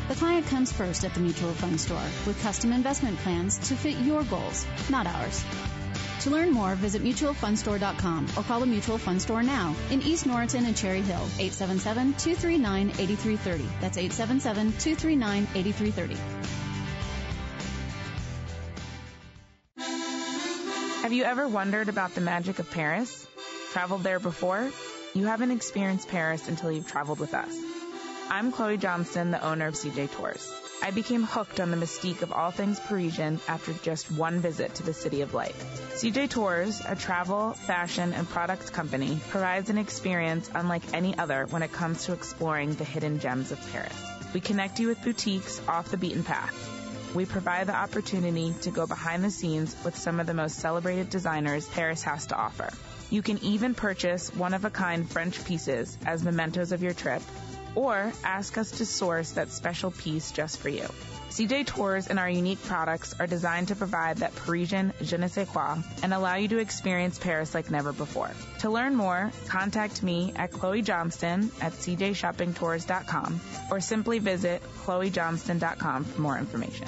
The client comes first at the Mutual Fund Store with custom investment plans to fit your goals, not ours. To learn more, visit mutual fund store dot com or call the Mutual Fund Store now in East Norriton and Cherry Hill, eight seven seven, two three nine, eight three three zero. That's eight seven seven, two three nine, eight three three zero. Have you ever wondered about the magic of Paris? Traveled there before? You haven't experienced Paris until you've traveled with us. I'm Chloe Johnson, the owner of C J Tours. I became hooked on the mystique of all things Parisian after just one visit to the City of Light. C J Tours, a travel, fashion, and product company, provides an experience unlike any other when it comes to exploring the hidden gems of Paris. We connect you with boutiques off the beaten path. We provide the opportunity to go behind the scenes with some of the most celebrated designers Paris has to offer. You can even purchase one-of-a-kind French pieces as mementos of your trip, or ask us to source that special piece just for you. C J Tours and our unique products are designed to provide that Parisian je ne sais quoi and allow you to experience Paris like never before. To learn more, contact me at Chloe Johnston at c j shopping tours dot com or simply visit chloe johnston dot com for more information.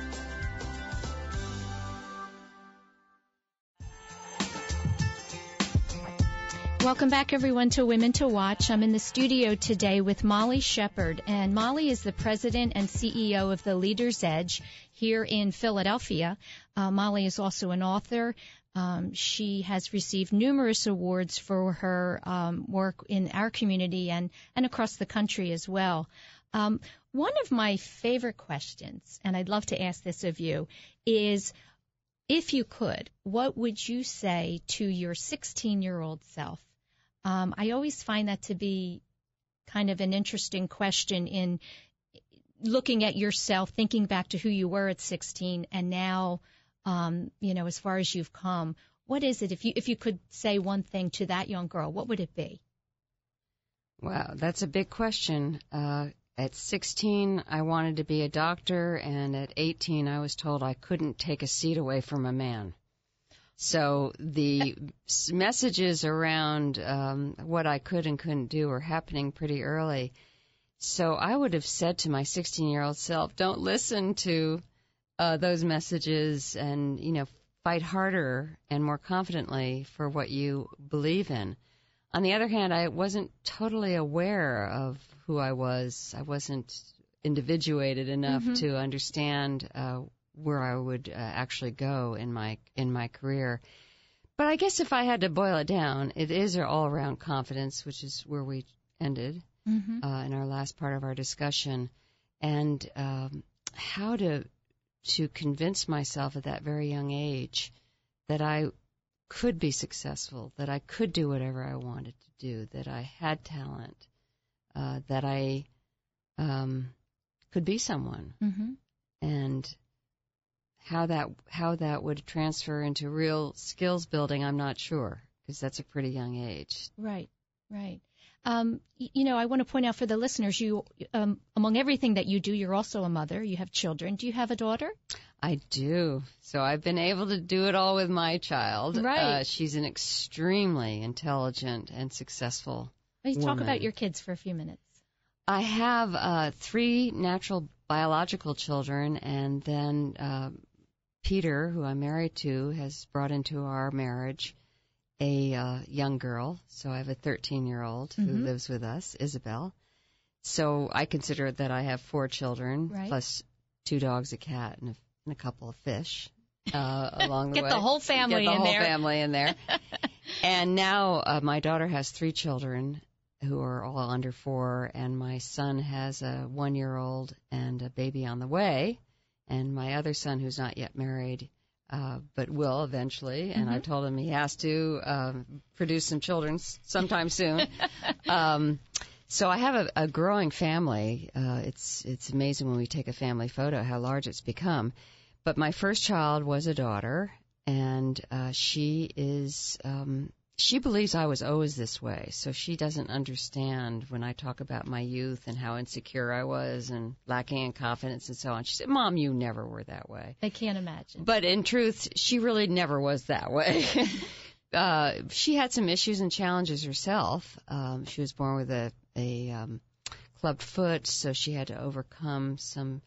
Welcome back, everyone, to Women to Watch. I'm in the studio today with Molly Shepard, and Molly is the president and C E O of The Leader's Edge here in Philadelphia. Uh, Molly is also an author. Um, she has received numerous awards for her um, work in our community and, and across the country as well. Um, one of my favorite questions, and I'd love to ask this of you, is if you could, what would you say to your sixteen-year-old self? Um, I always find that to be kind of an interesting question in looking at yourself, thinking back to who you were at sixteen, and now, um, you know, as far as you've come. What is it? If you if you could say one thing to that young girl, what would it be? Wow, that's a big question. Uh, at sixteen, I wanted to be a doctor, and at eighteen, I was told I couldn't take a seat away from a man. So the messages around um, what I could and couldn't do were happening pretty early. So I would have said to my sixteen-year-old self, don't listen to uh, those messages and, you know, fight harder and more confidently for what you believe in. On the other hand, I wasn't totally aware of who I was. I wasn't individuated enough mm-hmm. to understand uh where I would uh, actually go in my in my career. But I guess if I had to boil it down, it is an all-around confidence, which is where we ended mm-hmm. uh, in our last part of our discussion, and um, how to to convince myself at that very young age that I could be successful, that I could do whatever I wanted to do, that I had talent, uh, that I um, could be someone. Mm-hmm. And How that how that would transfer into real skills building, I'm not sure, because that's a pretty young age. Right, right. Um, you know, I want to point out for the listeners, you um, among everything that you do, you're also a mother. You have children. Do you have a daughter? I do. So I've been able to do it all with my child. Right. Uh, she's an extremely intelligent and successful woman. Let's talk about your kids for a few minutes. I have uh, three natural biological children, and then Uh, Peter, who I'm married to, has brought into our marriage a uh, young girl. So I have a thirteen-year-old mm-hmm. who lives with us, Isabel. So I consider that I have four children, right. plus two dogs, a cat, and a, and a couple of fish uh, along the Get way. Get the whole family in there. Get the whole there. family in there. And now uh, my daughter has three children who are all under four, and my son has a one-year-old and a baby on the way. And my other son, who's not yet married, uh, but will eventually, and mm-hmm. I told him he has to um, produce some children sometime soon. um, so I have a, a growing family. Uh, it's it's amazing when we take a family photo how large it's become. But my first child was a daughter, and uh, she is um, she believes I was always this way. So she doesn't understand when I talk about my youth and how insecure I was and lacking in confidence and so on. She said, Mom, you never were that way. I can't imagine. But in truth, she really never was that way. uh, she had some issues and challenges herself. Um, she was born with a, a um, clubbed foot, so she had to overcome some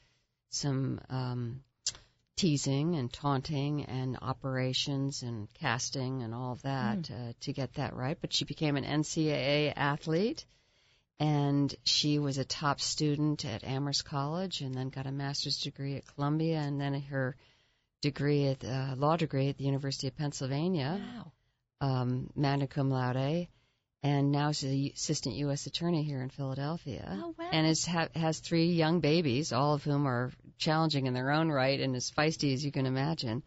some um, teasing and taunting and operations and casting and all of that mm. uh, to get that right. But she became an N C A A athlete, and she was a top student at Amherst College, and then got a master's degree at Columbia, and then her degree at uh, law degree at the University of Pennsylvania. Wow. um, magna cum laude, and now she's an assistant U S attorney here in Philadelphia. Oh, wow. And is, ha- has three young babies, all of whom are challenging in their own right and as feisty as you can imagine.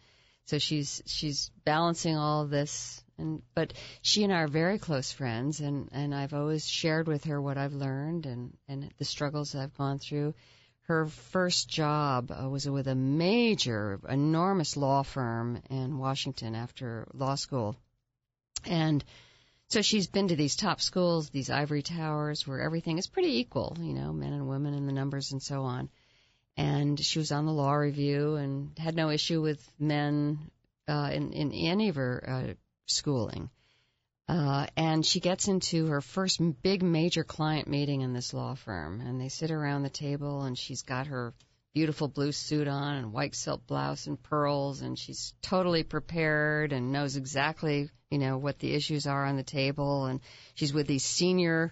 So she's she's balancing all of this. And but she and I are very close friends, and, and I've always shared with her what I've learned and, and the struggles I've gone through. Her first job uh, was with a major, enormous law firm in Washington after law school. And so she's been to these top schools, these ivory towers, where everything is pretty equal, you know, men and women and the numbers and so on. And she was on the Law Review and had no issue with men uh, in, in any of her uh, schooling. Uh, and she gets into her first big major client meeting in this law firm, and they sit around the table, and she's got her beautiful blue suit on and white silk blouse and pearls, and she's totally prepared and knows exactly, you know, what the issues are on the table. And she's with these senior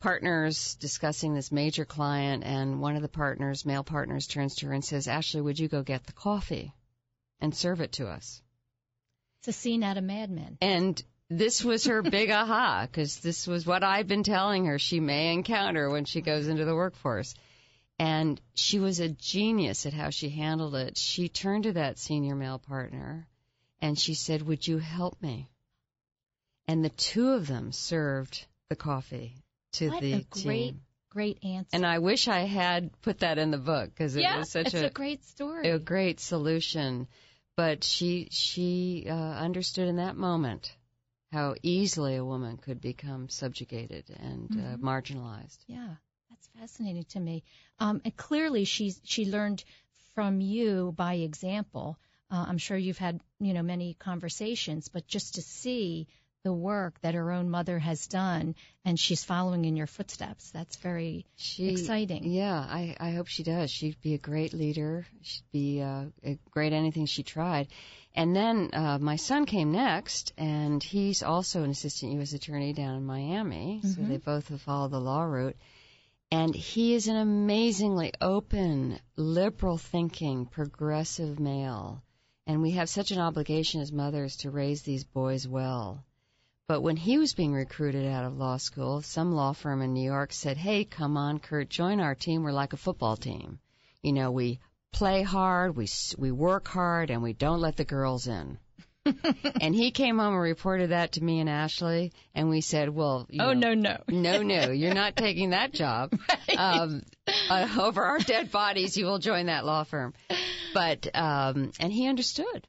partners discussing this major client, and one of the partners, male partners, turns to her and says, "Ashley, would you go get the coffee and serve it to us?" It's a scene out of Mad Men. And this was her big aha, because this was what I've been telling her she may encounter when she goes into the workforce. And she was a genius at how she handled it. She turned to that senior male partner, and she said, "Would you help me?" And the two of them served the coffee to what the a team. Great, great answer. And I wish I had put that in the book, because it yeah, was such it's a, a great story, a great solution. But she she uh, understood in that moment how easily a woman could become subjugated and mm-hmm. uh, marginalized. Yeah, that's fascinating to me. Um, and clearly, she she learned from you by example. Uh, I'm sure you've had you know many conversations, but just to see the work that her own mother has done, and she's following in your footsteps. That's very she, exciting. Yeah, I, I hope she does. She'd be a great leader. She'd be uh, great at anything she tried. And then uh, my son came next, and he's also an assistant U S attorney down in Miami, mm-hmm. so they both have followed the law route. And he is an amazingly open, liberal-thinking, progressive male. And we have such an obligation as mothers to raise these boys well. But when he was being recruited out of law school, some law firm in New York said, "Hey, come on, Kurt, join our team. We're like a football team. You know, we play hard, we we work hard, and we don't let the girls in." And he came home and reported that to me and Ashley, and we said, "Well, you oh know, no, no, no, no, you're not taking that job. Right. Um, uh, over our dead bodies, you will join that law firm." But um, and he understood.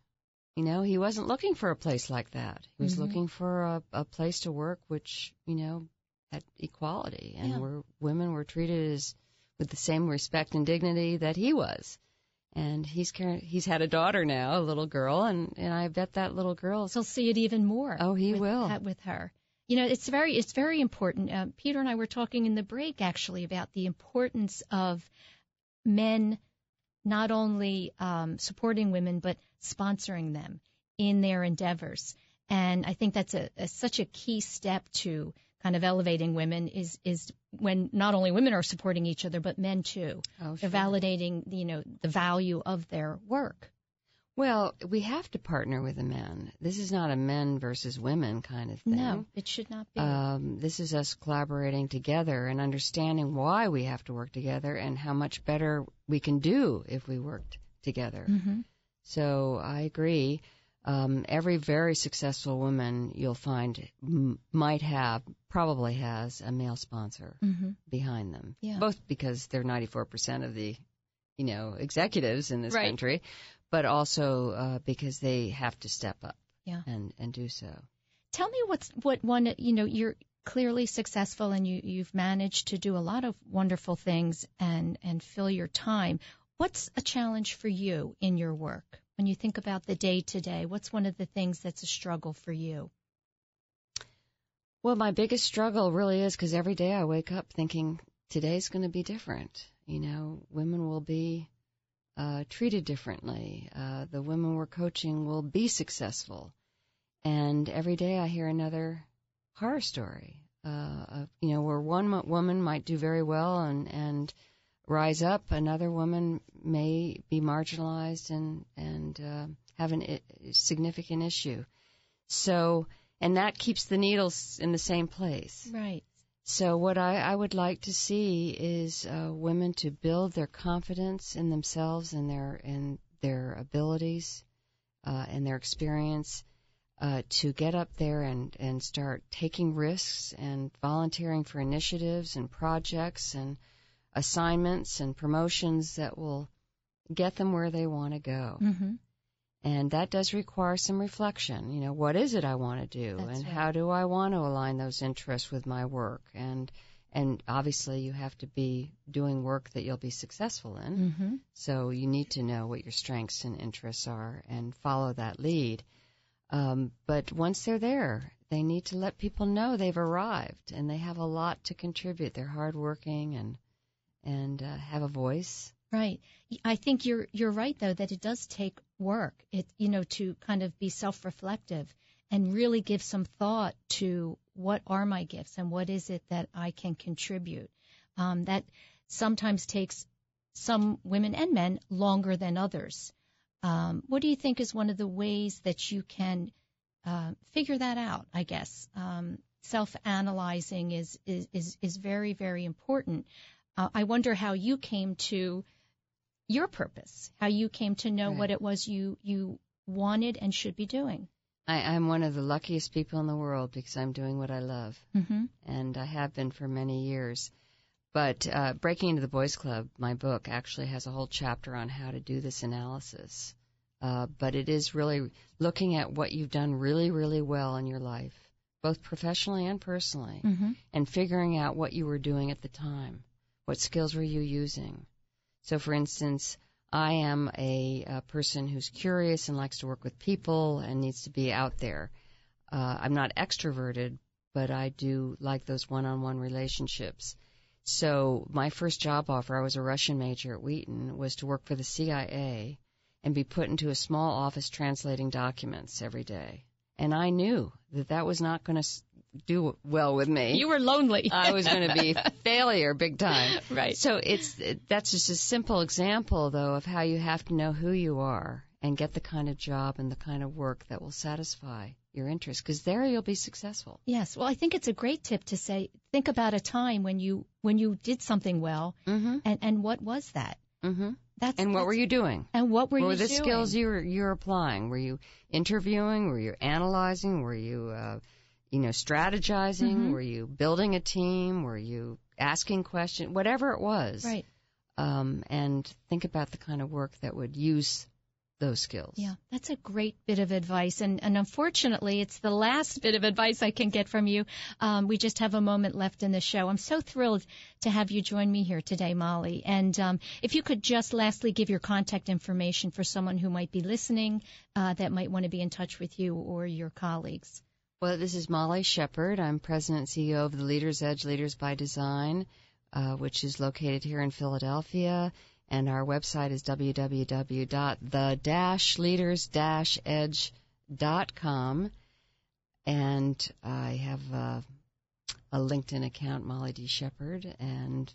You know, he wasn't looking for a place like that. He was mm-hmm. looking for a, a place to work which, you know, had equality. And yeah. where women were treated as with the same respect and dignity that he was. And he's he's had a daughter now, a little girl, and, and I bet that little girl... He'll see it even more. Oh, he with, will. That, with her. You know, it's very, it's very important. Uh, Peter and I were talking in the break, actually, about the importance of men not only um, supporting women, but sponsoring them in their endeavors. And I think that's a, a such a key step to kind of elevating women is is when not only women are supporting each other, but men too. Oh, sure. They're validating, you know, the value of their work. Well, we have to partner with the men. This is not a men versus women kind of thing. No, it should not be. Um, this is us collaborating together and understanding why we have to work together and how much better we can do if we worked together. Mm-hmm. So I agree. Um, every very successful woman you'll find m- might have, probably has, a male sponsor mm-hmm. behind them. Yeah. Both because they're ninety-four percent of the, you know, executives in this right. country, but also uh, because they have to step up yeah. and, and do so. Tell me what's what one, you know, you're clearly successful and you, you've managed to do a lot of wonderful things and, and fill your time. What's a challenge for you in your work? When you think about the day-to-day, what's one of the things that's a struggle for you? Well, my biggest struggle really is because every day I wake up thinking today's going to be different. You know, women will be uh, treated differently. Uh, the women we're coaching will be successful. And every day I hear another horror story, uh, of, you know, where one mo- woman might do very well and, and rise up, another woman may be marginalized and and uh, have a significant issue. So, and that keeps the needles in the same place. Right. So what I, I would like to see is uh, women to build their confidence in themselves and their and their abilities uh, and their experience uh, to get up there and, and start taking risks and volunteering for initiatives and projects and assignments and promotions that will get them where they want to go. Mm-hmm. And that does require some reflection. You know, what is it I want to do? That's and right. How do I want to align those interests with my work? And and obviously you have to be doing work that you'll be successful in. Mm-hmm. So you need to know what your strengths and interests are and follow that lead. Um, but once they're there, they need to let people know they've arrived and they have a lot to contribute. They're hardworking and, and uh, have a voice. Right. I think you're you're right, though, that it does take work, it, you know, to kind of be self-reflective and really give some thought to what are my gifts and what is it that I can contribute. Um, that sometimes takes some women and men longer than others. Um, what do you think is one of the ways that you can uh, figure that out, I guess? Um, self-analyzing is, is, is, is very, very important. Uh, I wonder how you came to your purpose, how you came to know right. what it was you, you wanted and should be doing. I, I'm one of the luckiest people in the world because I'm doing what I love, mm-hmm. and I have been for many years. But uh, Breaking into the Boys Club, my book, actually has a whole chapter on how to do this analysis. Uh, but it is really looking at what you've done really, really well in your life, both professionally and personally, mm-hmm. and figuring out what you were doing at the time. What skills were you using? So, for instance, I am a, a person who's curious and likes to work with people and needs to be out there. Uh, I'm not extroverted, but I do like those one-on-one relationships. So my first job offer, I was a Russian major at Wheaton, was to work for the C I A and be put into a small office translating documents every day. And I knew that that was not going to do well with me. You were lonely. I was going to be failure big time. Right. So it's that's just a simple example, though, of how you have to know who you are and get the kind of job and the kind of work that will satisfy your interests, because there you'll be successful. Yes. Well, I think it's a great tip to say, think about a time when you when you did something well, mm-hmm. and, and what was that? Mm-hmm. That's, and what that's, were you doing? And what were, what were you doing? What were the skills you were you're applying? Were you interviewing? Were you analyzing? Were you, uh, you know, strategizing? Mm-hmm. Were you building a team? Were you asking questions? Whatever it was. Right. Um, and think about the kind of work that would use those skills. Yeah, that's a great bit of advice. And, and unfortunately, it's the last bit of advice I can get from you. Um, we just have a moment left in the show. I'm so thrilled to have you join me here today, Molly. And um, if you could just lastly give your contact information for someone who might be listening uh, that might want to be in touch with you or your colleagues. Well, this is Molly Shepard. I'm president and C E O of The Leader's Edge, Leaders by Design, uh, which is located here in Philadelphia. And our website is w w w dot the leaders edge dot com. And I have a, a LinkedIn account, Molly D. Shepard. And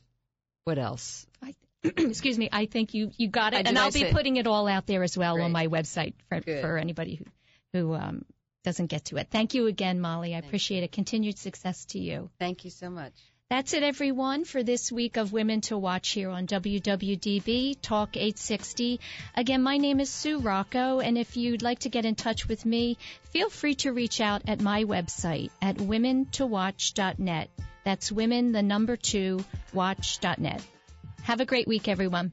what else? I, excuse me. I think you, you got it. I, and I'll I be putting it all out there as well Great. On my website for, for anybody who, who um, doesn't get to it. Thank you again, Molly. I Thank appreciate you. It. Continued success to you. Thank you so much. That's it, everyone, for this week of Women to Watch here on W W D B Talk eight sixty. Again, my name is Sue Rocco, and if you'd like to get in touch with me, feel free to reach out at my website at women to watch dot net. That's women, the number two, watch dot net. Have a great week, everyone.